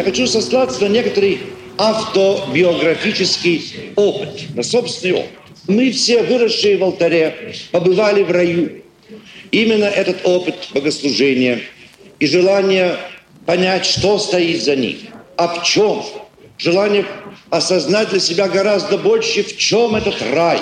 я хочу сослаться на некоторый автобиографический опыт, на собственный опыт. Мы все, выросшие в алтаре, побывали в раю. Именно этот опыт богослужения и желание понять, что стоит за ним, а в чем, желание осознать для себя гораздо больше, в чем этот рай,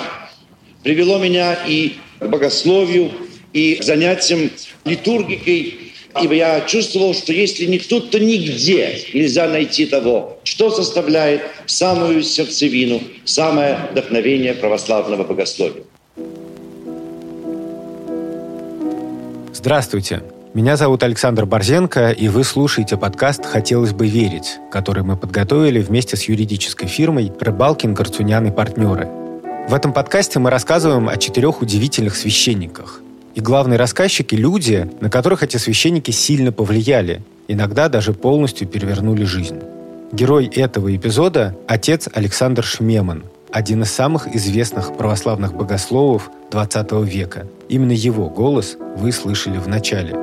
привело меня и к богословию, и к занятиям литургикой. Ибо я чувствовал, что если не тут, то нигде нельзя найти того, что составляет самую сердцевину, самое вдохновение православного богословия. Здравствуйте. Меня зовут Александр Борзенко, и вы слушаете подкаст «Хотелось бы верить», который мы подготовили вместе с юридической фирмой «Рыбалкин, Горцунян и партнеры». В этом подкасте мы рассказываем о 4 удивительных священниках. И главные рассказчики – люди, на которых эти священники сильно повлияли, иногда даже полностью перевернули жизнь. Герой этого эпизода – отец Александр Шмеман, один из самых известных православных богословов XX века. Именно его голос вы слышали в начале.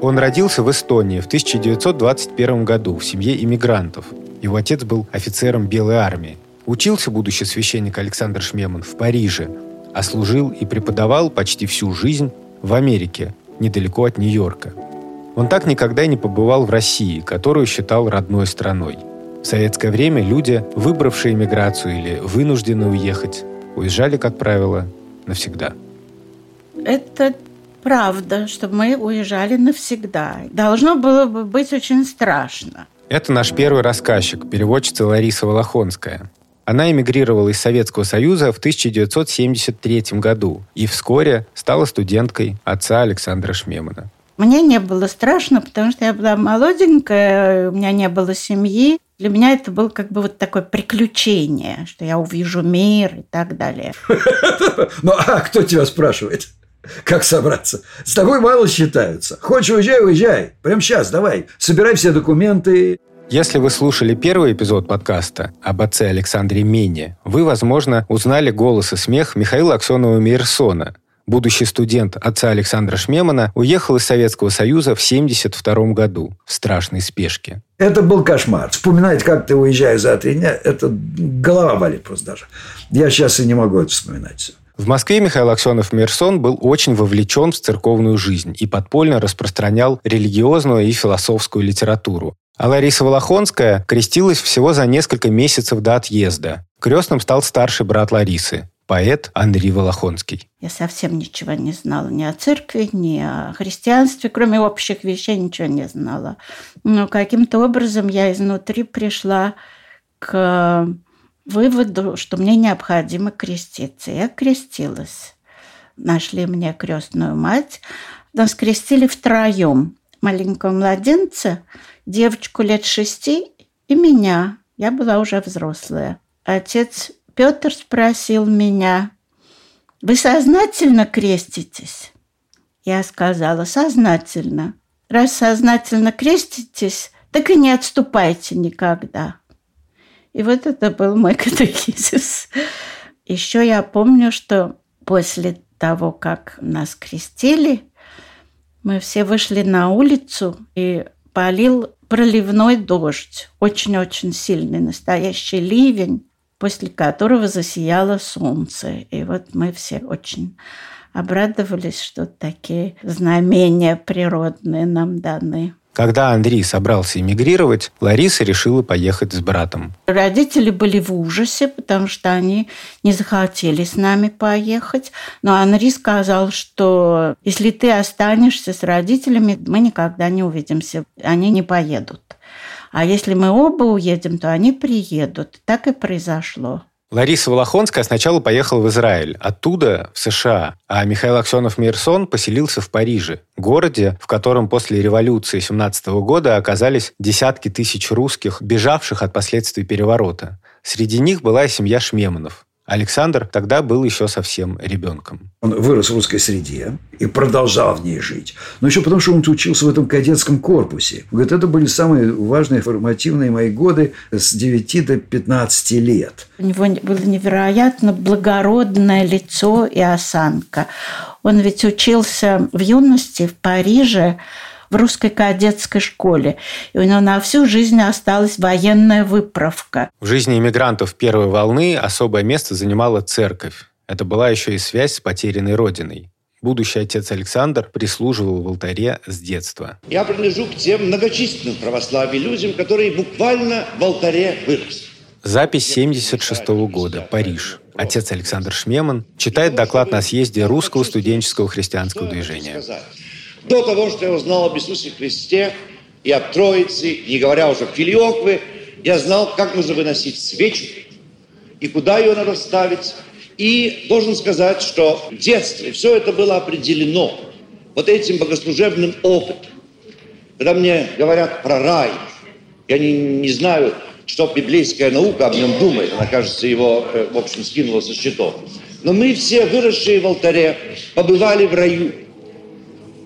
Он родился в Эстонии в 1921 году в семье иммигрантов. Его отец был офицером Белой армии. Учился будущий священник Александр Шмеман в Париже, а служил и преподавал почти всю жизнь в Америке, недалеко от Нью-Йорка. Он так никогда и не побывал в России, которую считал родной страной. В советское время люди, выбравшие эмиграцию или вынуждены уехать, уезжали, как правило, навсегда. Это правда, что мы уезжали навсегда. Должно было бы быть очень страшно. Это наш первый рассказчик, переводчица Лариса Волохонская. Она эмигрировала из Советского Союза в 1973 году и вскоре стала студенткой отца Александра Шмемана. Мне не было страшно, потому что я была молоденькая, у меня не было семьи. Для меня это было как бы вот такое приключение, что я увижу мир и так далее. Ну а кто тебя спрашивает? Как собраться? С тобой мало считаются. Хочешь, уезжай, уезжай. Прямо сейчас, давай. Собирай все документы. Если вы слушали первый эпизод подкаста об отце Александре Мене, вы, возможно, узнали голос и смех Михаила Аксенова-Меерсона. Будущий студент отца Александра Шмемана уехал из Советского Союза в 1972 году в страшной спешке. Это был кошмар. Вспоминать, как ты уезжаешь за 3 дня, это голова болит просто даже. Я сейчас и не могу это вспоминать все. В Москве Михаил Аксенов-Меерсон был очень вовлечен в церковную жизнь и подпольно распространял религиозную и философскую литературу. А Лариса Волохонская крестилась всего за несколько месяцев до отъезда. Крестным стал старший брат Ларисы, поэт Андрей Волохонский. Я совсем ничего не знала ни о церкви, ни о христианстве, кроме общих вещей ничего не знала. Но каким-то образом я изнутри пришла к выводу, что мне необходимо креститься. Я крестилась. Нашли мне крестную мать. Нас крестили втроем. Маленького младенца, девочку лет 6 и меня. Я была уже взрослая. Отец Петр спросил меня: «Вы сознательно креститесь?» Я сказала: «Сознательно. Раз сознательно креститесь, так и не отступайте никогда». И вот это был мой катехизис. Еще я помню, что после того, как нас крестили, мы все вышли на улицу, и полил проливной дождь, очень-очень сильный, настоящий ливень, после которого засияло солнце. И вот мы все очень обрадовались, что такие знамения природные нам даны. Когда Андрей собрался эмигрировать, Лариса решила поехать с братом. Родители были в ужасе, потому что они не захотели с нами поехать. Но Андрей сказал, что если ты останешься с родителями, мы никогда не увидимся, они не поедут. А если мы оба уедем, то они приедут. Так и произошло. Лариса Волохонская сначала поехала в Израиль, оттуда в США, а Михаил Аксенов-Меерсон поселился в Париже, городе, в котором после революции 1917 года оказались десятки тысяч русских, бежавших от последствий переворота. Среди них была и семья Шмеманов. Александр тогда был еще совсем ребенком. Он вырос в русской среде и продолжал в ней жить. Но еще потому, что он учился в этом кадетском корпусе. Говорит, это были самые важные формативные мои годы с 9 до 15 лет. У него было невероятно благородное лицо и осанка. Он ведь учился в юности в Париже, в русской кадетской школе. И у него на всю жизнь осталась военная выправка. В жизни эмигрантов первой волны особое место занимала церковь. Это была еще и связь с потерянной родиной. Будущий отец Александр прислуживал в алтаре с детства. Я принадлежу к тем многочисленным православным людям, которые буквально в алтаре выросли. Запись 1976 года. Париж. Отец Александр Шмеман читает доклад на съезде Русского студенческого христианского движения. До того, что я узнал об Иисусе Христе и об Троице, не говоря уже о филиокве, я знал, как нужно выносить свечу и куда ее надо ставить. И должен сказать, что в детстве все это было определено вот этим богослужебным опытом. Когда мне говорят про рай, я не знаю, что библейская наука об нем думает. Она, кажется, его, в общем, скинула со счетов. Но мы все, выросшие в алтаре, побывали в раю.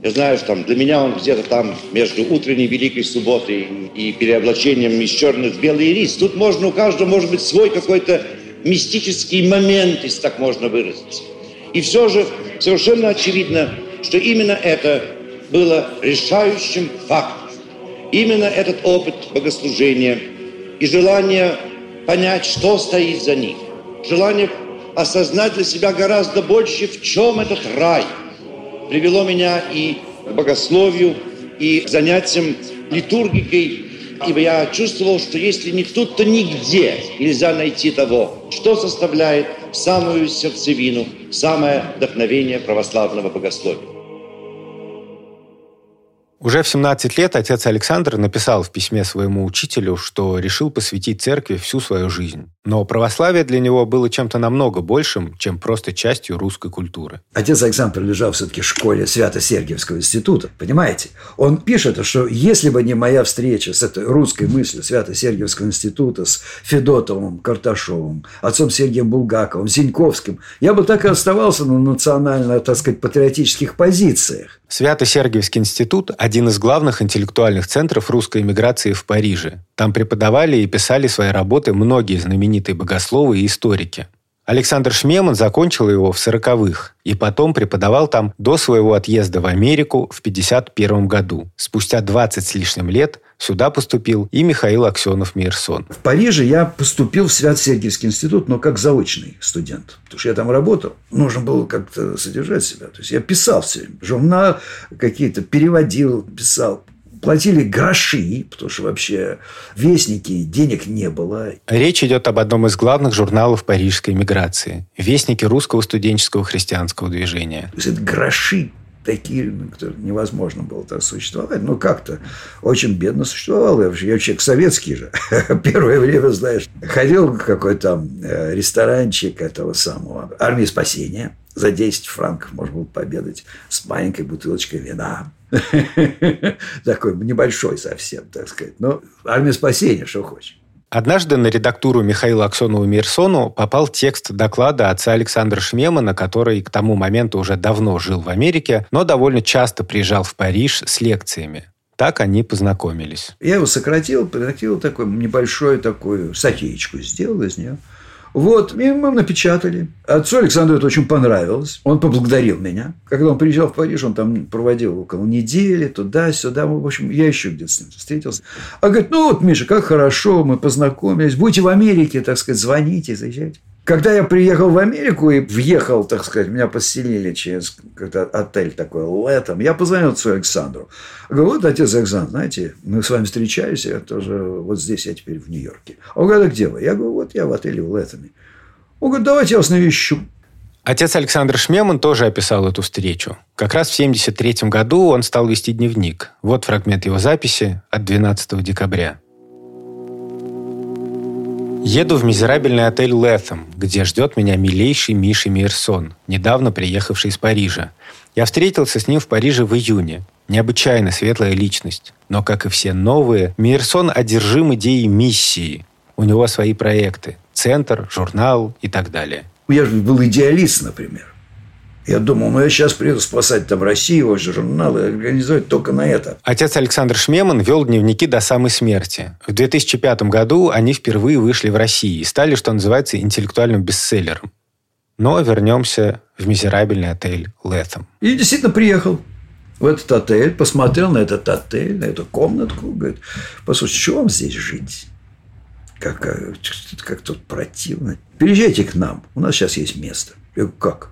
Я знаю, что для меня он где-то там между утренней Великой Субботой и переоблачением из черных в белый рис. Тут можно, у каждого может быть свой какой-то мистический момент, если так можно выразиться. И все же совершенно очевидно, что именно это было решающим фактом. Именно этот опыт богослужения и желание понять, что стоит за ним. Желание осознать для себя гораздо больше, в чем этот рай, привело меня и к богословию, и к занятиям литургикой. Ибо я чувствовал, что если не тут, то нигде нельзя найти того, что составляет самую сердцевину, самое вдохновение православного богословия. Уже в 17 лет отец Александр написал в письме своему учителю, что решил посвятить церкви всю свою жизнь. Но православие для него было чем-то намного большим, чем просто частью русской культуры. Отец Александр принадлежал все-таки школе Свято-Сергиевского института, понимаете? Он пишет, что если бы не моя встреча с этой русской мыслью Свято-Сергиевского института, с Федотовым, Карташовым, отцом Сергием Булгаковым, Синьковским, я бы так и оставался на национально, так сказать, патриотических позициях. Свято-Сергиевский институт – один из главных интеллектуальных центров русской эмиграции в Париже. Там преподавали и писали свои работы многие знаменитые богословы и историки. Александр Шмеман закончил его в 40-х и потом преподавал там до своего отъезда в Америку в 1951 году. Спустя 20 с лишним лет сюда поступил и Михаил Аксенов-Меерсон. В Париже я поступил в Свято-Сергиевский институт, но как заочный студент. Потому что я там работал. Нужно было как-то содержать себя. То есть я писал все время. Журнал какие-то переводил, писал. Платили гроши, потому что вообще вестники, денег не было. Речь идет об одном из главных журналов парижской эмиграции. Вестники русского студенческого христианского движения. То есть это гроши. Такие, которые невозможно было так существовать. Но как-то очень бедно существовал. Я человек советский же. Первое время, знаешь, ходил в какой-то ресторанчик этого самого «Армии спасения». За 10 франков можно было пообедать с маленькой бутылочкой вина. Такой небольшой совсем, так сказать. Но «Армия спасения», что хочешь. Однажды на редактуру Михаилу Аксенову-Меерсону попал текст доклада отца Александра Шмемана, который к тому моменту уже давно жил в Америке, но довольно часто приезжал в Париж с лекциями. Так они познакомились. Я его сократил, такой небольшой такую статейку сделал из нее. Вот, и мы напечатали. Отцу Александру это очень понравилось. Он поблагодарил меня. Когда он приезжал в Париж, он там проводил около недели, туда-сюда. В общем, я еще где-то с ним встретился. А говорит, ну вот, Миша, как хорошо, мы познакомились. Будете в Америке, так сказать, звоните, заезжайте. Когда я приехал в Америку и въехал, так сказать, меня поселили через какой-то отель такой летом, я позвонил отцу Александру. Говорю, вот, отец Александр, знаете, мы с вами встречались, я тоже вот здесь, я теперь в Нью-Йорке. Он говорит, а где вы? Я говорю, вот я в отеле в Лэттоне. Он говорит, давайте я вас навещу. Отец Александр Шмеман тоже описал эту встречу. Как раз в 1973 году он стал вести дневник. Вот фрагмент его записи от 12 декабря. Еду в мизерабельный отель «Лэттем», где ждет меня милейший Миша Меерсон, недавно приехавший из Парижа. Я встретился с ним в Париже в июне. Необычайно светлая личность. Но, как и все новые, Меерсон одержим идеей миссии. У него свои проекты. Центр, журнал и так далее. Я же был идеалист, например. Я думал, я сейчас приеду спасать там Россию, его журналы, организовать только на это. Отец Александр Шмеман вел дневники до самой смерти. В 2005 году они впервые вышли в России и стали, что называется, интеллектуальным бестселлером. Но вернемся в мизерабельный отель «Лэттем». И действительно приехал. в этот отель, посмотрел на этот отель, на эту комнатку, говорит: послушайте, что вам здесь жить? Как тут противно. Переезжайте к нам, у нас сейчас есть место. Я говорю: как?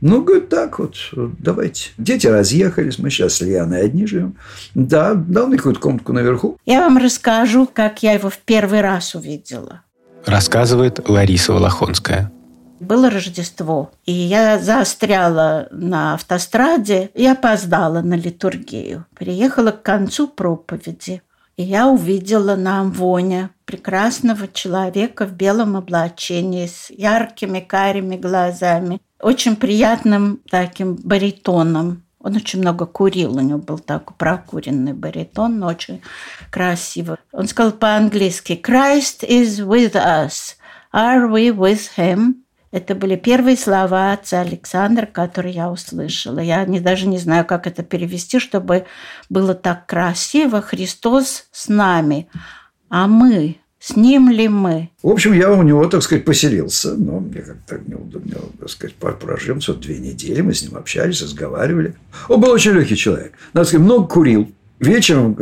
Ну, говорит, так вот, давайте. Дети разъехались, мы сейчас с Лианой одни живем. Да, дал мне какую-то комнатку наверху. Я вам расскажу, как я его в первый раз увидела. Рассказывает Лариса Волохонская. Было Рождество, и я застряла на автостраде и опоздала на литургию. Приехала к концу проповеди, и я увидела на амвоне прекрасного человека в белом облачении с яркими карими глазами, очень приятным таким баритоном. Он очень много курил, у него был такой прокуренный баритон, но очень красиво. Он сказал по-английски: «Christ is with us. Are we with him?» Это были первые слова отца Александра, которые я услышала. Я даже не знаю, как это перевести, чтобы было так красиво. «Христос с нами, а мы, с ним ли мы?» В общем, я у него, так сказать, поселился. Но мне как-то так неудобно, так сказать, прожил всего 2 недели. Мы с ним общались, разговаривали. Он был очень легкий человек. Надо сказать, много курил. Вечером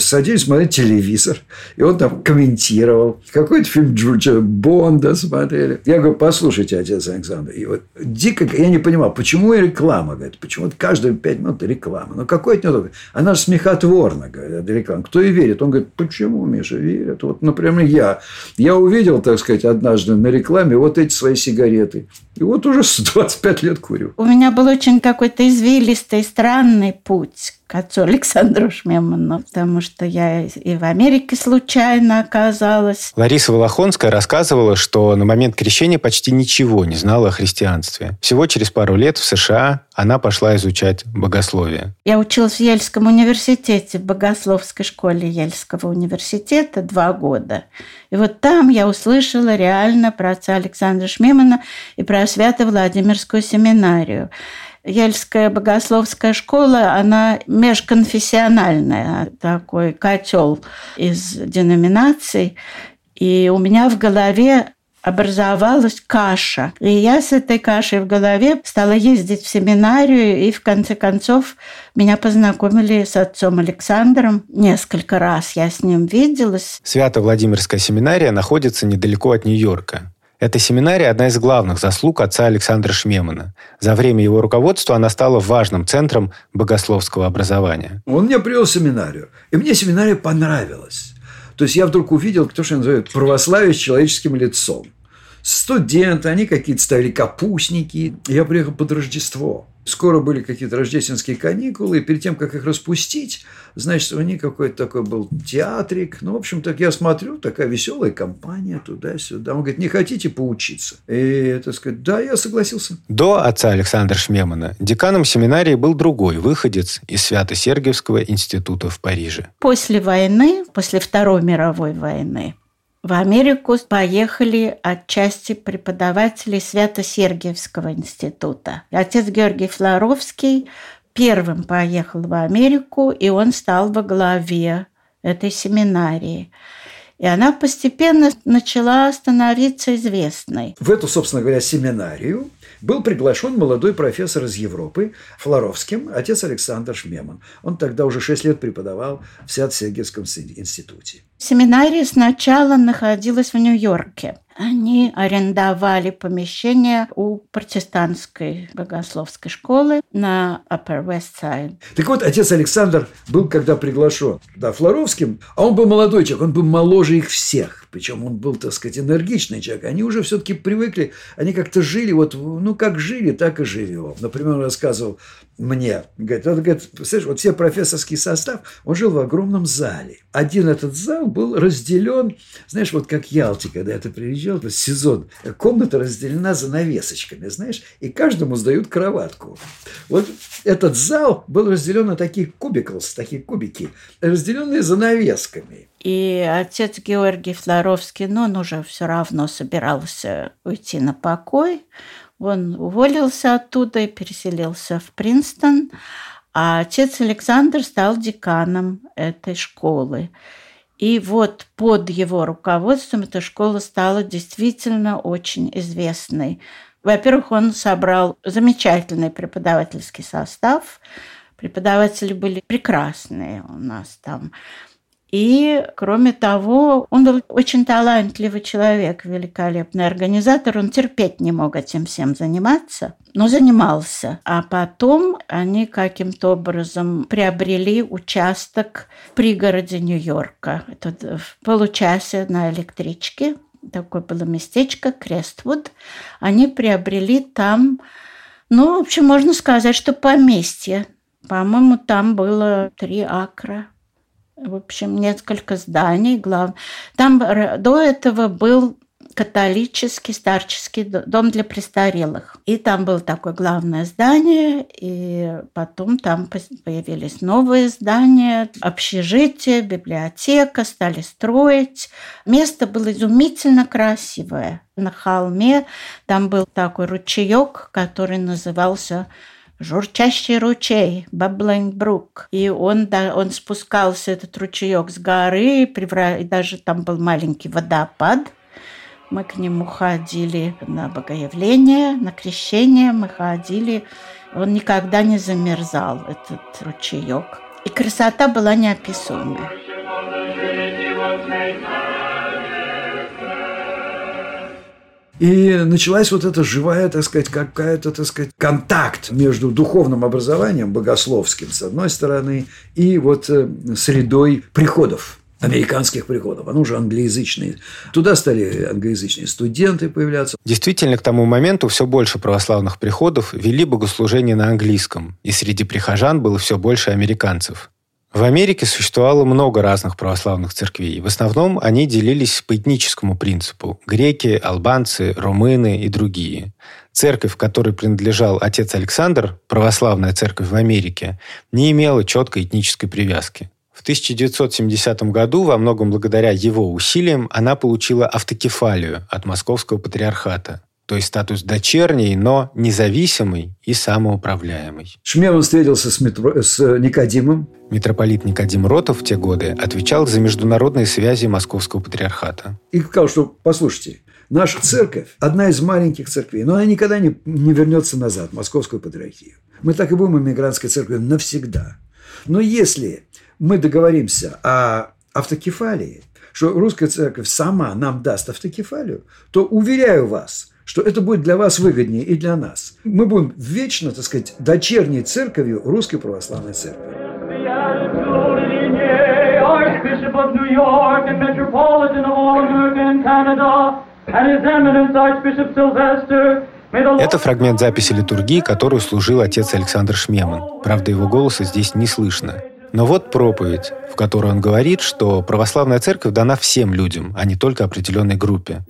садились смотреть телевизор, и он там комментировал. Какой-то фильм Джорджа Бонда смотрели. Я говорю: послушайте, отец Александр. И вот дико я не понимал, почему реклама, говорит, почему вот каждые 5 минут реклама. Ну, какой от него? Она же смехотворна, говорит, реклама. Кто и верит? Он говорит: почему, Миша, верят? Вот, например, я увидел, так сказать, однажды на рекламе вот эти свои сигареты. И вот уже 25 лет курю. У меня был очень какой-то извилистый, странный путь к отцу Александру Шмеману, потому что я и в Америке случайно оказалась. Лариса Волохонская рассказывала, что на момент крещения почти ничего не знала о христианстве. Всего через пару лет в США она пошла изучать богословие. Я училась в Ельском университете, в богословской школе Ельского университета 2 года. И вот там я услышала реально про отца Александра Шмемана и про Свято-Владимирскую семинарию. Ельская богословская школа, она межконфессиональная, такой котел из деноминаций. И у меня в голове образовалась каша. И я с этой кашей в голове стала ездить в семинарию, и в конце концов меня познакомили с отцом Александром. Несколько раз я с ним виделась. Свято-Владимирская семинария находится недалеко от Нью-Йорка. Эта семинария – одна из главных заслуг отца Александра Шмемана. За время его руководства она стала важным центром богословского образования. Он меня привел в семинарию, и мне семинария понравилась. То есть я вдруг увидел то, что называют православие с человеческим лицом. Студенты, они какие-то ставили капустники. Я приехал под Рождество. Скоро были какие-то рождественские каникулы, и перед тем, как их распустить, значит, у них какой-то такой был театрик. Ну, в общем, так я смотрю, такая веселая компания туда-сюда. Он говорит: не хотите поучиться? И, так сказать, да, я согласился. До отца Александра Шмемана деканом семинарии был другой выходец из Свято-Сергиевского института в Париже. После войны, после Второй мировой войны, в Америку поехали отчасти преподаватели Свято-Сергиевского института. Отец Георгий Флоровский первым поехал в Америку, и он стал во главе этой семинарии. И она постепенно начала становиться известной. В эту, собственно говоря, семинарию был приглашен молодой профессор из Европы, Флоровским, отец Александр Шмеман. Он тогда уже 6 лет преподавал в Свято-Сергиевском институте. Семинария сначала находилась в Нью-Йорке. Они арендовали помещение у протестантской богословской школы на Upper West Side. Так вот, отец Александр был когда приглашен Флоровским, а он был молодой человек, он был моложе их всех. Причем он был, так сказать, энергичный человек. Они уже все-таки привыкли, они как-то жили, вот, ну, как жили, так и живем. Например, он рассказывал мне, говорит, представляешь, вот все профессорский состав, он жил в огромном зале. Один этот зал был разделен, знаешь, вот как Ялте, когда это приезжал, сезон, комната разделена занавесочками, знаешь, и каждому сдают кроватку. Вот этот зал был разделен на такие кубики, разделенные занавесками. И отец Георгий Флоровский, но он уже все равно собирался уйти на покой. Он уволился оттуда и переселился в Принстон. А отец Александр стал деканом этой школы. И вот под его руководством эта школа стала действительно очень известной. Во-первых, он собрал замечательный преподавательский состав – Преподаватели были прекрасные у нас там. И, кроме того, он был очень талантливый человек, великолепный организатор. Он терпеть не мог этим всем заниматься, но занимался. А потом они каким-то образом приобрели участок в пригороде Нью-Йорка. Это в получасе на электричке. Такое было местечко, Крествуд. Они приобрели там, ну, в общем, можно сказать, что поместье. По-моему, там было 3 акра. В общем, несколько зданий. Там до этого был католический старческий дом для престарелых. И там было такое главное здание, и потом там появились новые здания, общежитие, библиотека, стали строить. Место было изумительно красивое. На холме там был такой ручеёк, который назывался «Журчащий ручей» Баблайнбрук. И он спускался, этот ручеёк, с горы, и даже там был маленький водопад. Мы к нему ходили на богоявление, на крещение мы ходили. Он никогда не замерзал, этот ручеёк. И красота была неописуемая. И началась вот эта живая, так сказать, какая-то, так сказать, контакт между духовным образованием, богословским, с одной стороны, и вот средой приходов, американских приходов, оно же англоязычные. Туда стали англоязычные студенты появляться. Действительно, к тому моменту все больше православных приходов вели богослужение на английском, и среди прихожан было все больше американцев. В Америке существовало много разных православных церквей. В основном они делились по этническому принципу – греки, албанцы, румыны и другие. Церковь, которой принадлежал отец Александр, православная церковь в Америке, не имела четкой этнической привязки. В 1970 году, во многом благодаря его усилиям, она получила автокефалию от Московского патриархата. То есть статус дочерней, но независимой и самоуправляемой. Шмеман встретился с Никодимом. Митрополит Никодим Ротов в те годы отвечал за международные связи Московского патриархата. И сказал, что, послушайте, наша церковь – одна из маленьких церквей, но она никогда не вернется назад, в Московскую патриархию. Мы так и будем эмигрантской церковью навсегда. Но если мы договоримся о автокефалии, что русская церковь сама нам даст автокефалию, то, уверяю вас, что это будет для вас выгоднее и для нас. Мы будем вечно, так сказать, дочерней церковью Русской Православной Церкви. Это фрагмент записи литургии, которую служил отец Александр Шмеман. Правда, его голоса здесь не слышно. Но вот проповедь, в которой он говорит, что православная церковь дана всем людям, а не только определенной группе.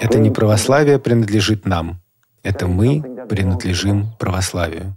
Это не православие принадлежит нам. Это мы принадлежим православию.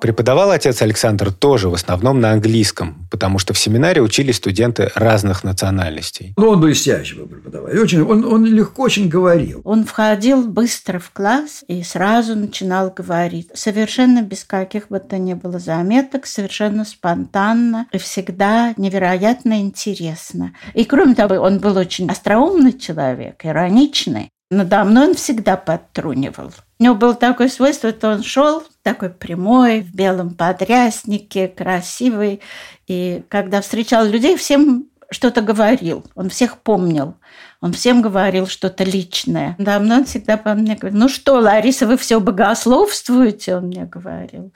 Преподавал отец Александр тоже в основном на английском, потому что в семинаре учились студенты разных национальностей. Ну, он блестяще был преподаватель. Он легко очень говорил. Он входил быстро в класс и сразу начинал говорить. Совершенно без каких бы то ни было заметок, совершенно спонтанно и всегда невероятно интересно. И, кроме того, он был очень остроумный человек, ироничный. Надо мной он всегда подтрунивал. У него было такое свойство, что он шел такой прямой, в белом подряснике, красивый. И когда встречал людей, всем что-то говорил. Он всех помнил. Он всем говорил что-то личное. Надо мной он всегда по мне говорил: «Ну что, Лариса, вы все богословствуете?» Он мне говорил.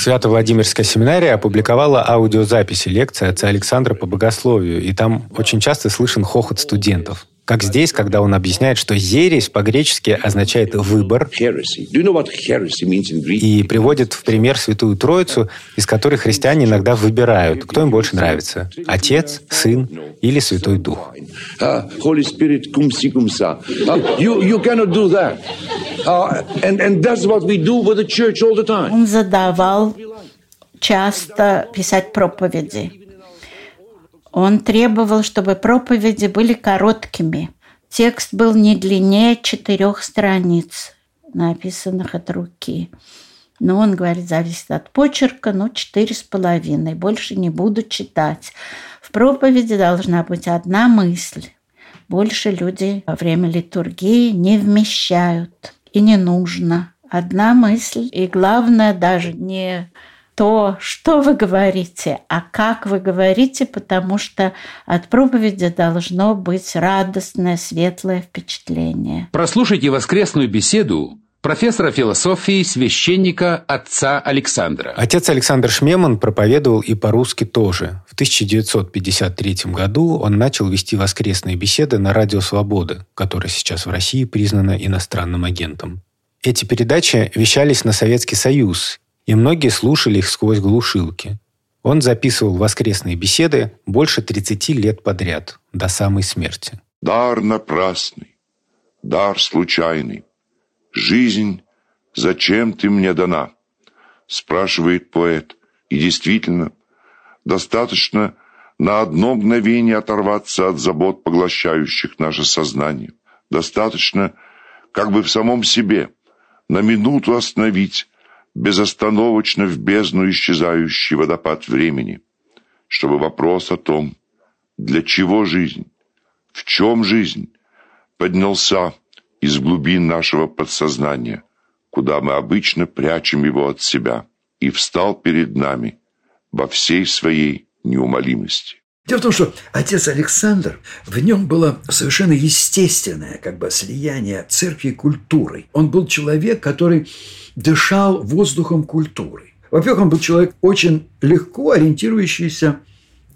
Свято-Владимирская семинария опубликовала аудиозаписи лекций отца Александра по богословию, и там очень часто слышен хохот студентов. Как здесь, когда он объясняет, что ересь по-гречески означает «выбор», и приводит в пример Святую Троицу, из которой христиане иногда выбирают, кто им больше нравится – Отец, Сын или Святой Дух. Он задавал часто писать проповеди. Он требовал, чтобы проповеди были короткими. Текст был не длиннее 4 страниц, написанных от руки. Но он, говорит, зависит от почерка, 4,5. Больше не буду читать. В проповеди должна быть одна мысль. Больше люди во время литургии не вмещают и не нужно. Одна мысль, и главное даже не то, что вы говорите, а как вы говорите, потому что от проповеди должно быть радостное, светлое впечатление. Прослушайте воскресную беседу профессора философии, священника отца Александра. Отец Александр Шмеман проповедовал и по-русски тоже. В 1953 году он начал вести воскресные беседы на Радио Свободы, которое сейчас в России признано иностранным агентом. Эти передачи вещались на Советский Союз, и многие слушали их сквозь глушилки. Он записывал воскресные беседы больше 30 лет подряд, до самой смерти. Дар напрасный, дар случайный. «Жизнь, зачем ты мне дана?» – спрашивает поэт. И действительно, достаточно на одно мгновение оторваться от забот, поглощающих наше сознание. Достаточно как бы в самом себе на минуту остановить безостановочно в бездну исчезающий водопад времени, чтобы вопрос о том, для чего жизнь, в чем жизнь, поднялся из глубин нашего подсознания, куда мы обычно прячем его от себя, и встал перед нами во всей своей неумолимости. Дело в том, что отец Александр, в нем было совершенно естественное слияние церкви и культуры. Он был человек, который дышал воздухом культуры. Во-первых, он был человек, очень легко ориентирующийся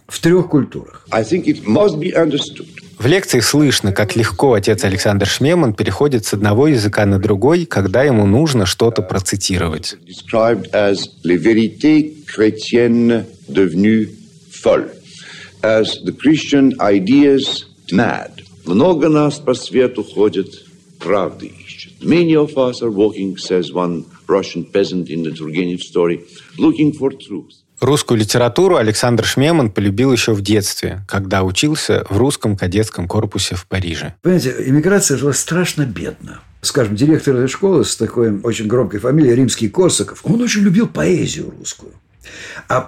в 3 культурах. I think it must be understood. В лекции слышно, как легко отец Александр Шмеман переходит с одного языка на другой, когда ему нужно что-то процитировать. Много нас по свету ходит, правды ищет. Many of us are walking, says one Russian peasant in the Turgenev story, looking for truth. Русскую литературу Александр Шмеман полюбил еще в детстве, когда учился в русском кадетском корпусе в Париже. Понимаете, эмиграция жила страшно бедно. Скажем, директор этой школы с такой очень громкой фамилией Римский-Корсаков, он очень любил поэзию русскую. А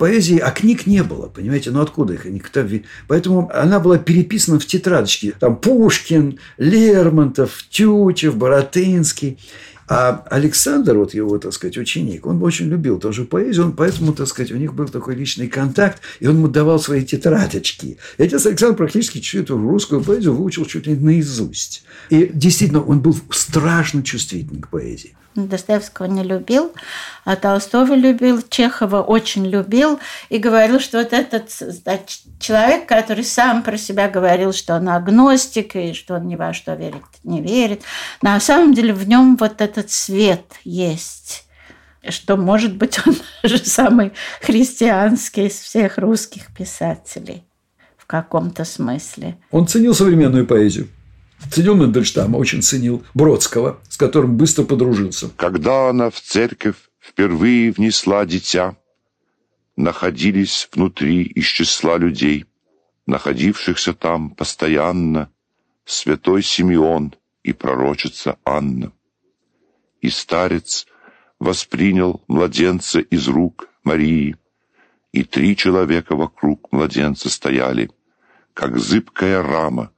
книг не было, понимаете, откуда их? Никто... Поэтому она была переписана в тетрадочке. Там Пушкин, Лермонтов, Тютчев, Боротынский. А Александр, его, ученик, он очень любил тоже поэзию, поэтому, у них был такой личный контакт, и он ему давал свои тетрадочки. И отец Александр практически всю русскую поэзию выучил чуть ли наизусть. И действительно, он был страшно чувствителен к поэзии. Достоевского не любил, а Толстого любил, Чехова очень любил и говорил, что этот человек, который сам про себя говорил, что он агностик и что он ни во что верит, не верит, на самом деле в нем этот свет есть, что, может быть, он же самый христианский из всех русских писателей в каком-то смысле. Он ценил современную поэзию. Ценил Мандельштама, очень ценил Бродского, с которым быстро подружился. Когда она в церковь впервые внесла дитя, находились внутри из числа людей, находившихся там постоянно, святой Симеон и пророчица Анна. И старец воспринял младенца из рук Марии, и 3 человека вокруг младенца стояли, как зыбкая рама,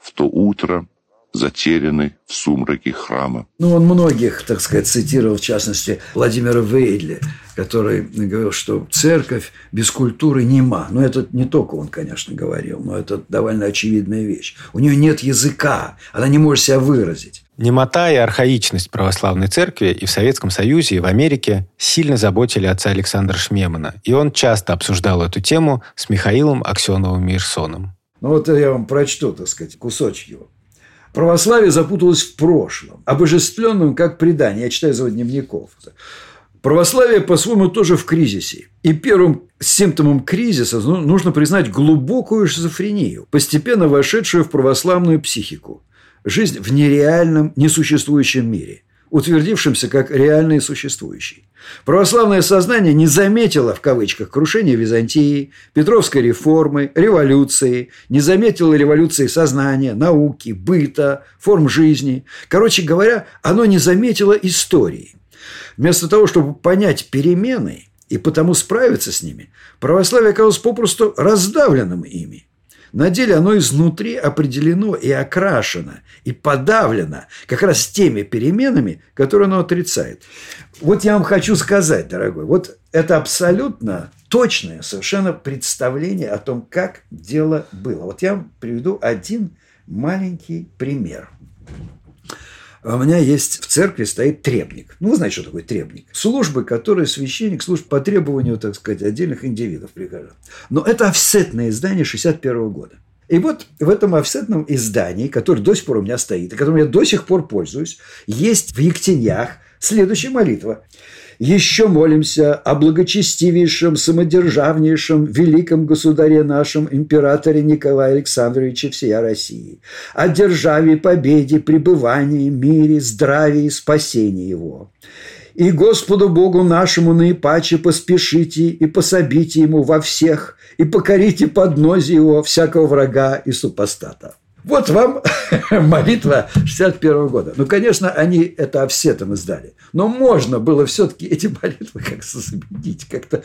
в то утро затеряны в сумраке храма. Он многих, цитировал, в частности, Владимира Вейдли, который говорил, что церковь без культуры нема. Это не только он, конечно, говорил, но это довольно очевидная вещь. У нее нет языка, она не может себя выразить. Немота и архаичность православной церкви и в Советском Союзе, и в Америке сильно заботили отца Александра Шмемана, и он часто обсуждал эту тему с Михаилом Аксеновым-Меерсоном. Я вам прочту, кусочек его. «Православие запуталось в прошлом, обожествленном как предание». Я читаю из его дневников. «Православие, по-своему, тоже в кризисе. И первым симптомом кризиса нужно признать глубокую шизофрению, постепенно вошедшую в православную психику. Жизнь в нереальном, несуществующем мире. утвердившимся как реально существующий. Православное сознание не заметило, в кавычках, крушения Византии, Петровской реформы, революции, не заметило революции сознания, науки, быта, форм жизни. Короче говоря, оно не заметило истории. Вместо того, чтобы понять перемены и потому справиться с ними, православие оказалось попросту раздавленным ими. На деле оно изнутри определено и окрашено, и подавлено как раз теми переменами, которые оно отрицает. Вот я вам хочу сказать, дорогой, вот это абсолютно точное совершенно представление о том, как дело было. Вот я вам приведу один маленький пример. У меня есть в церкви стоит требник. Ну, вы знаете, что такое требник? Службы, которые священник служит по требованию, так сказать, отдельных индивидов прихожан. Но это офсетное издание 1961 года. И вот в этом офсетном издании, которое до сих пор у меня стоит, и которым я до сих пор пользуюсь, есть в Ектенях следующая молитва. «Еще молимся о благочестивейшем, самодержавнейшем, великом государе нашем, императоре Николае Александровиче всея России, о державе, победе, пребывании, мире, здравии, спасении его». И Господу Богу нашему наипаче поспешите и пособите ему во всех, и покорите подножие его всякого врага и супостата. Вот вам молитва 61 года. Ну, конечно, они это офсетом издали. Но можно было все-таки эти молитвы как-то заменить, как-то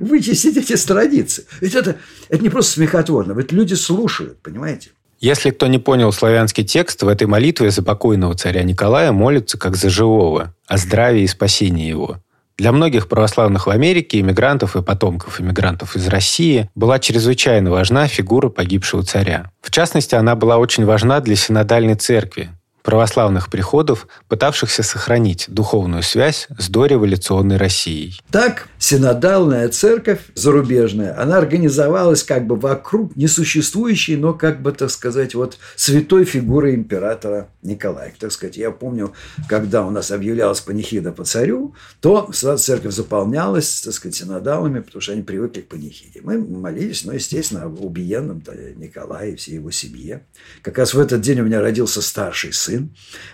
вычистить эти страницы. Ведь это не просто смехотворно. Ведь люди слушают, понимаете? Если кто не понял славянский текст, в этой молитве за покойного царя Николая молятся как за живого, о здравии и спасении его. Для многих православных в Америке, иммигрантов и потомков иммигрантов из России, была чрезвычайно важна фигура погибшего царя. В частности, она была очень важна для синодальной церкви, православных приходов, пытавшихся сохранить духовную связь с дореволюционной Россией. Так, синодальная церковь зарубежная, она организовалась как бы вокруг несуществующей, но как бы, так сказать, вот святой фигуры императора Николая. Так сказать, я помню, когда у нас объявлялась панихида по царю, то церковь заполнялась, так сказать, синодалами, потому что они привыкли к панихиде. Мы молились, ну, естественно, об убиенном Николае и всей его семье. Как раз в этот день у меня родился старший сын.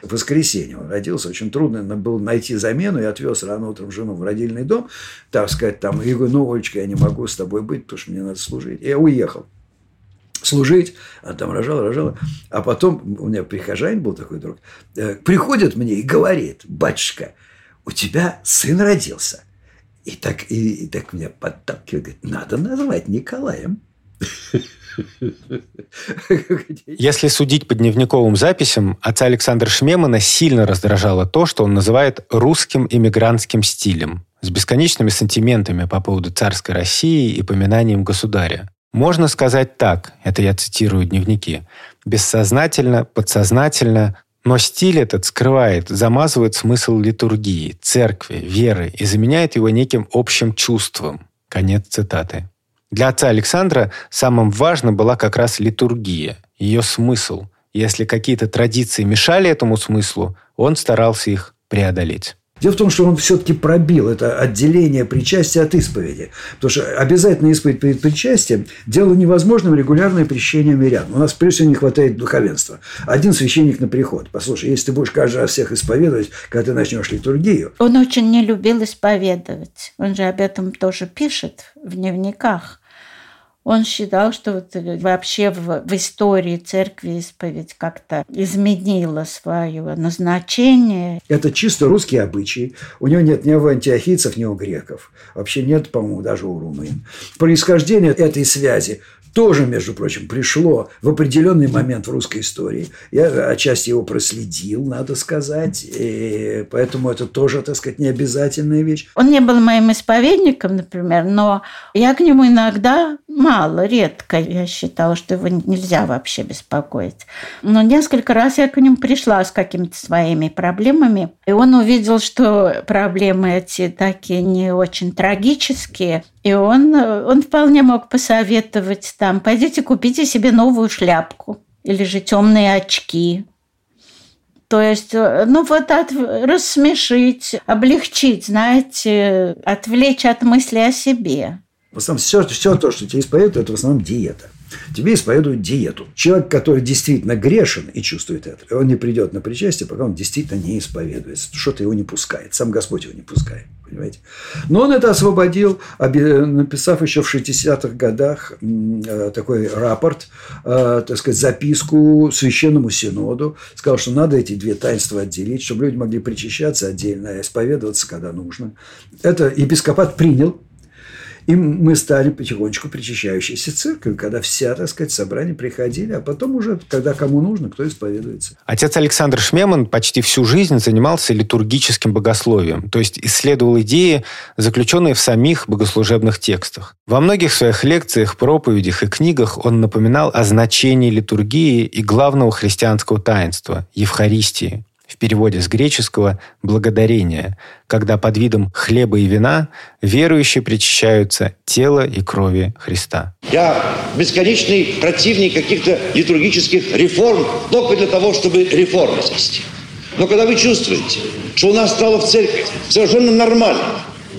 В воскресенье он родился. Очень трудно было найти замену. Я отвез рано утром жену в родильный дом, так сказать, там, и говорю: ну, Олечка, я не могу с тобой быть, потому что мне надо служить. И я уехал служить, а там рожала. А потом у меня прихожанин был такой друг, приходит мне и говорит: батюшка, у тебя сын родился. И так меня подталкивает, говорит: надо назвать Николаем. Если судить по дневниковым записям, отца Александра Шмемана сильно раздражало то, что он называет русским иммигрантским стилем, с бесконечными сантиментами по поводу царской России и поминанием государя. Можно сказать так, это я цитирую дневники, бессознательно, подсознательно, но стиль этот скрывает, замазывает смысл литургии, церкви, веры и заменяет его неким общим чувством. Конец цитаты. Для отца Александра самым важным была как раз литургия, ее смысл. Если какие-то традиции мешали этому смыслу, он старался их преодолеть. Дело в том, что он все-таки пробил это отделение причастия от исповеди. Потому что обязательная исповедь перед причастием делала невозможным регулярное причащение мирян. У нас, прежде всего, не хватает духовенства. Один священник на приход. Послушай, если ты будешь каждый раз всех исповедовать, когда ты начнешь литургию... Он очень не любил исповедовать. Он же об этом тоже пишет в дневниках. Он считал, что вот вообще в истории церкви исповедь как-то изменила свое назначение. Это чисто русские обычаи. У него нет ни у антиохийцев, ни у греков. Вообще нет, по-моему, даже у румын. Происхождение этой связи тоже, между прочим, пришло в определенный момент в русской истории. Я отчасти его проследил, надо сказать. И поэтому это тоже, так сказать, необязательная вещь. Он не был моим исповедником, например, но я к нему иногда... редко. Я считала, что его нельзя вообще беспокоить. Но несколько раз я к нему пришла с какими-то своими проблемами, и он увидел, что проблемы эти такие не очень трагические, и он вполне мог посоветовать там: пойдите купите себе новую шляпку или же темные очки. То есть, ну вот рассмешить, облегчить, знаете, отвлечь от мысли о себе. В основном все то, что тебе исповедуют, это в основном диета. тебе исповедуют диету. Человек, который действительно грешен и чувствует это, он не придет на причастие, пока он действительно не исповедуется. Что-то его не пускает. Сам Господь его не пускает. Понимаете? Но он это освободил, написав еще в 60-х годах такой рапорт, так сказать, записку Священному Синоду. Сказал, что надо эти две таинства отделить, чтобы люди могли причащаться отдельно, а исповедоваться, когда нужно. Это епископат принял. И мы стали потихонечку причащающейся церковью, когда вся, так сказать, собрания приходили, а потом уже, когда кому нужно, кто исповедуется. Отец Александр Шмеман почти всю жизнь занимался литургическим богословием, то есть исследовал идеи, заключенные в самих богослужебных текстах. Во многих своих лекциях, проповедях и книгах он напоминал о значении литургии и главного христианского таинства – Евхаристии. В переводе с греческого «благодарение», когда под видом хлеба и вина верующие причащаются тела и крови Христа. Я бесконечный противник каких-то литургических реформ только для того, чтобы реформы спасти. Но когда вы чувствуете, что у нас стало в церкви совершенно нормально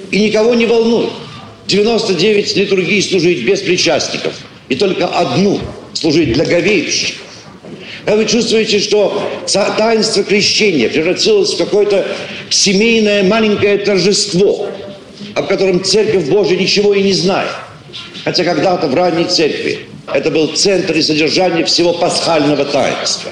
и никого не волнует, 99 литургий служить без причастников и только одну служить для говеющих, когда вы чувствуете, что таинство крещения превратилось в какое-то семейное маленькое торжество, о котором Церковь Божия ничего и не знает. Хотя когда-то в ранней церкви это был центр и содержание всего пасхального таинства.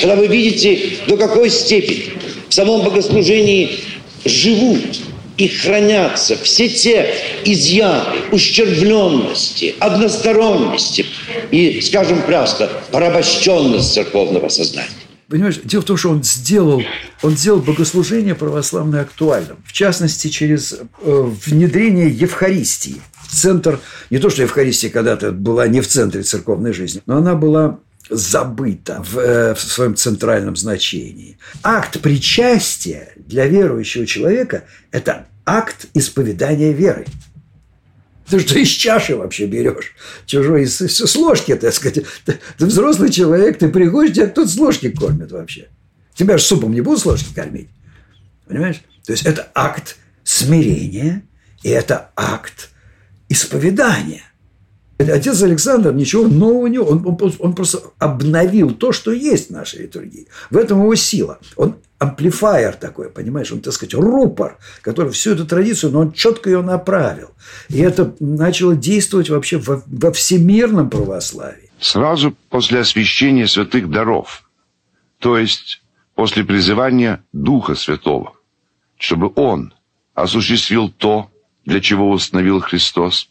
Когда вы видите, до какой степени в самом богослужении живут и хранятся все те изъяны, ущербленности, односторонности и, скажем просто, порабощенность церковного сознания. Понимаешь, дело в том, что он сделал богослужение православное актуальным. В частности, через внедрение Евхаристии. Центр, не то что Евхаристия когда-то была не в центре церковной жизни, но она была забыта в своем центральном значении. Акт причастия для верующего человека – это акт исповедания веры. Ты что, из чаши вообще берешь? Чужой с ложки, так сказать. Ты взрослый человек, ты приходишь, тебя кто-то с ложки кормит вообще. Тебя же супом не будут с ложки кормить. Понимаешь? То есть, это акт смирения и это акт исповедания. Отец Александр ничего нового не... Он просто обновил то, что есть в нашей литургии. В этом его сила. Он амплифайер такой, понимаешь? Он, так сказать, рупор, который всю эту традицию, но он четко ее направил. И это начало действовать вообще во всемирном православии. Сразу после освящения святых даров, то есть после призывания Духа Святого, чтобы Он осуществил то, для чего установил Христос,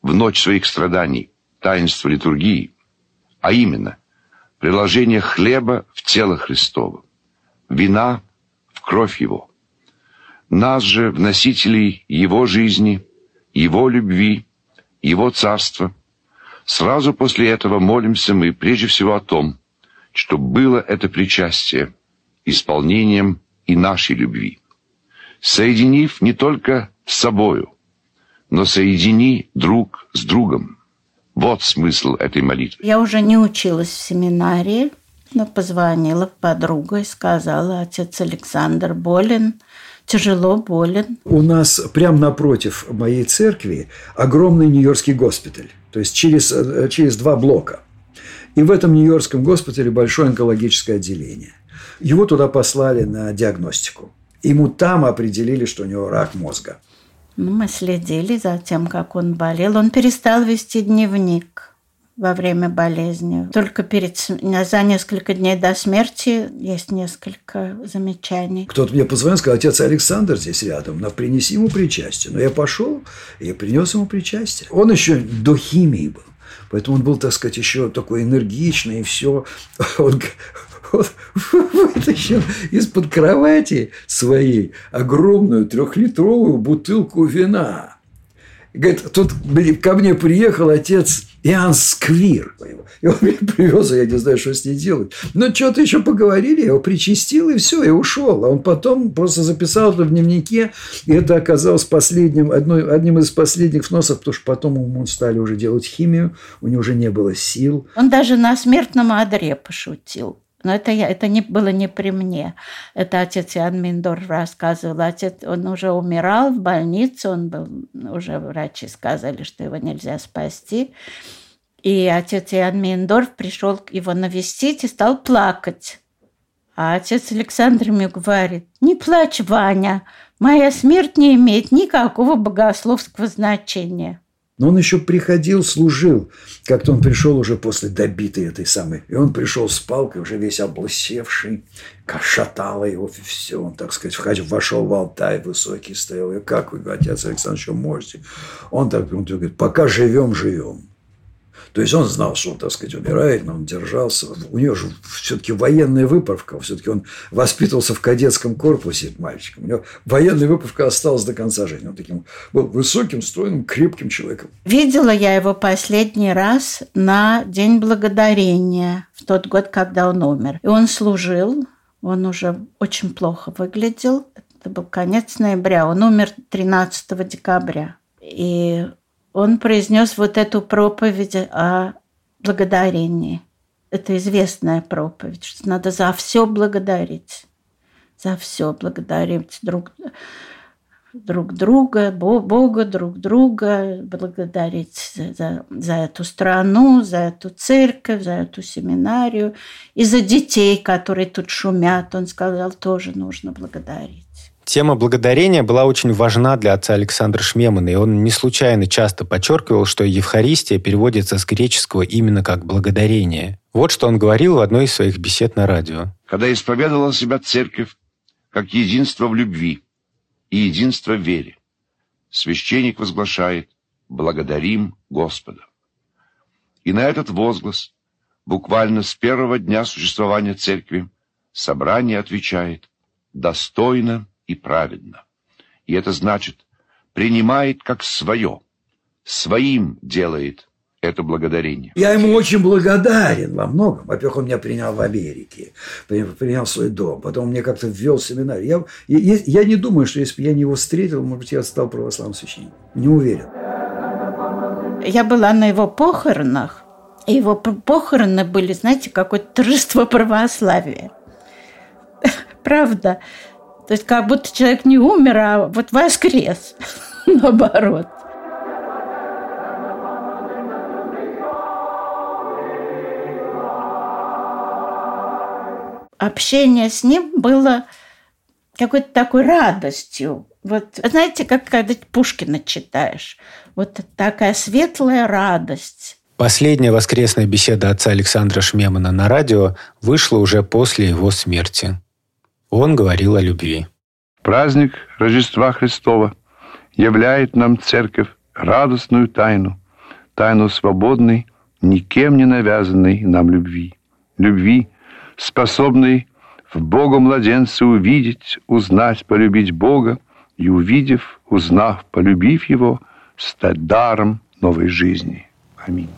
в ночь своих страданий, таинство литургии, а именно приложение хлеба в тело Христово, вина в кровь Его. Нас же, вносителей Его жизни, Его любви, Его царства, сразу после этого молимся мы прежде всего о том, что было это причастие исполнением и нашей любви, соединив не только с собою, но соедини друг с другом. Вот смысл этой молитвы. Я уже не училась в семинарии, но позвонила подруга и сказала: отец Александр болен, тяжело болен. У нас прямо напротив моей церкви огромный нью-йоркский госпиталь, то есть через два блока. И в этом нью-йоркском госпитале большое онкологическое отделение. Его туда послали на диагностику. Ему там определили, что у него рак мозга. Мы следили за тем, как он болел. Он перестал вести дневник во время болезни. Только за несколько дней до смерти есть несколько замечаний. Кто-то мне позвонил, сказал: отец Александр здесь рядом, принеси ему причастие. Но я пошел и принес ему причастие. Он еще до химии был. Поэтому он был, так сказать, еще такой энергичный и все. Он вытащил из-под кровати своей огромную 3-литровую бутылку вина. И говорит: тут ко мне приехал отец Иоанн Сквир. И он меня привез, я не знаю, что с ней делать. Но что-то еще поговорили, я его причастил, и все, и ушел. А он потом просто записал это в дневнике, и это оказалось одним из последних вносов, потому что потом ему стали уже делать химию, у него уже не было сил. Он даже на смертном одре пошутил. Но это было не при мне. Это отец Иоанн Мейендорф рассказывал. Он уже умирал в больнице, уже врачи сказали, что его нельзя спасти. И отец Иоанн Мейендорф пришел его навестить и стал плакать. А отец Александр мне говорит: «Не плачь, Ваня, моя смерть не имеет никакого богословского значения». Но он еще приходил, служил. Как-то он пришел уже после добитой этой самой. И он пришел с палкой, уже весь облысевший. Шатало его все. Он, так сказать, вошел в Алтай, высокий стоял. И как вы, отец Александр, еще можете? Он так говорит: пока живем, живем. То есть, он знал, что он, так сказать, умирает, но он держался. У него же все-таки военная выправка. Все-таки он воспитывался в кадетском корпусе мальчиком. У него военная выправка осталась до конца жизни. Он таким был высоким, стройным, крепким человеком. Видела я его последний раз на День Благодарения, в тот год, когда он умер. И он служил. Он уже очень плохо выглядел. Это был конец ноября. Он умер 13 декабря. И он произнес вот эту проповедь о благодарении. Это известная проповедь, что надо за все благодарить. За все благодарить друг друга, Бога, друг друга, благодарить за эту страну, за эту церковь, за эту семинарию. И за детей, которые тут шумят, он сказал, тоже нужно благодарить. Тема благодарения была очень важна для отца Александра Шмемана, и он не случайно часто подчеркивал, что Евхаристия переводится с греческого именно как «благодарение». Вот что он говорил в одной из своих бесед на радио. «Когда исповедовала себя церковь как единство в любви и единство в вере, священник возглашает «благодарим Господа». И на этот возглас буквально с первого дня существования церкви собрание отвечает «достойно и праведно». И это значит, принимает как свое, своим делает это благодарение. Я ему очень благодарен во многом. Во-первых, он меня принял в Америке, принял в свой дом, потом мне как-то ввел в семинарий. Я не думаю, что если бы я не его встретил, может быть, я стал православным священником. Не уверен. Я была на его похоронах, и его похороны были, знаете, какое-то торжество православия. Правда. То есть, как будто человек не умер, а вот воскрес, наоборот. Общение с ним было какой-то такой радостью. Вот, знаете, как когда Пушкина читаешь. Вот такая светлая радость. Последняя воскресная беседа отца Александра Шмемана на радио вышла уже после его смерти. Он говорил о любви. Праздник Рождества Христова являет нам церковь радостную тайну, тайну свободной, никем не навязанной нам любви. Любви, способной в Бога-младенце увидеть, узнать, полюбить Бога и, увидев, узнав, полюбив Его, стать даром новой жизни. Аминь.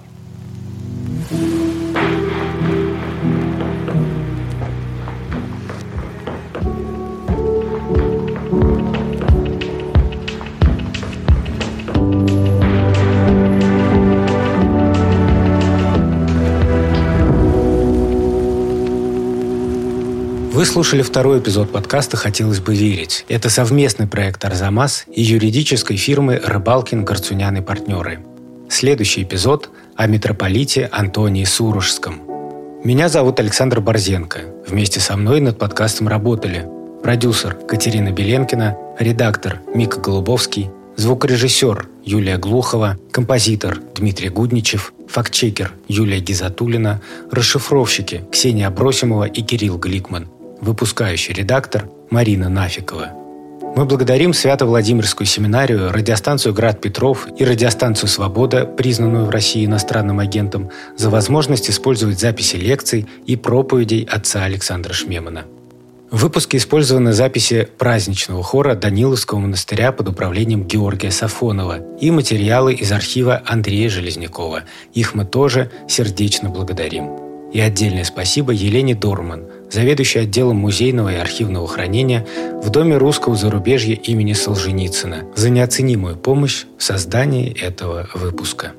Вы слушали второй эпизод подкаста «Хотелось бы верить». Это совместный проект «Арзамас» и юридической фирмы «Рыбалкин, Горцунян и партнеры». Следующий эпизод о митрополите Антонии Сурожском. Меня зовут Александр Борзенко. Вместе со мной над подкастом работали продюсер Катерина Беленкина, редактор Мика Голубовский, звукорежиссер Юлия Глухова, композитор Дмитрий Гудничев, фактчекер Юлия Гизатуллина, расшифровщики Ксения Бросимова и Кирилл Гликман. Выпускающий редактор Марина Нафикова. Мы благодарим Свято-Владимирскую семинарию, радиостанцию «Град Петров» и радиостанцию «Свобода», признанную в России иностранным агентом, за возможность использовать записи лекций и проповедей отца Александра Шмемана. В выпуске использованы записи праздничного хора Даниловского монастыря под управлением Георгия Сафонова и материалы из архива Андрея Железнякова. Их мы тоже сердечно благодарим. И отдельное спасибо Елене Дорман, заведующий отделом музейного и архивного хранения в Доме русского зарубежья имени Солженицына, за неоценимую помощь в создании этого выпуска.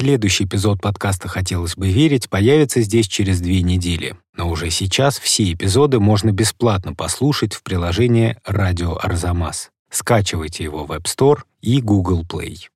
Следующий эпизод подкаста «Хотелось бы верить» появится здесь через 2 недели. Но уже сейчас все эпизоды можно бесплатно послушать в приложении «Радио Арзамас». Скачивайте его в App Store и Google Play.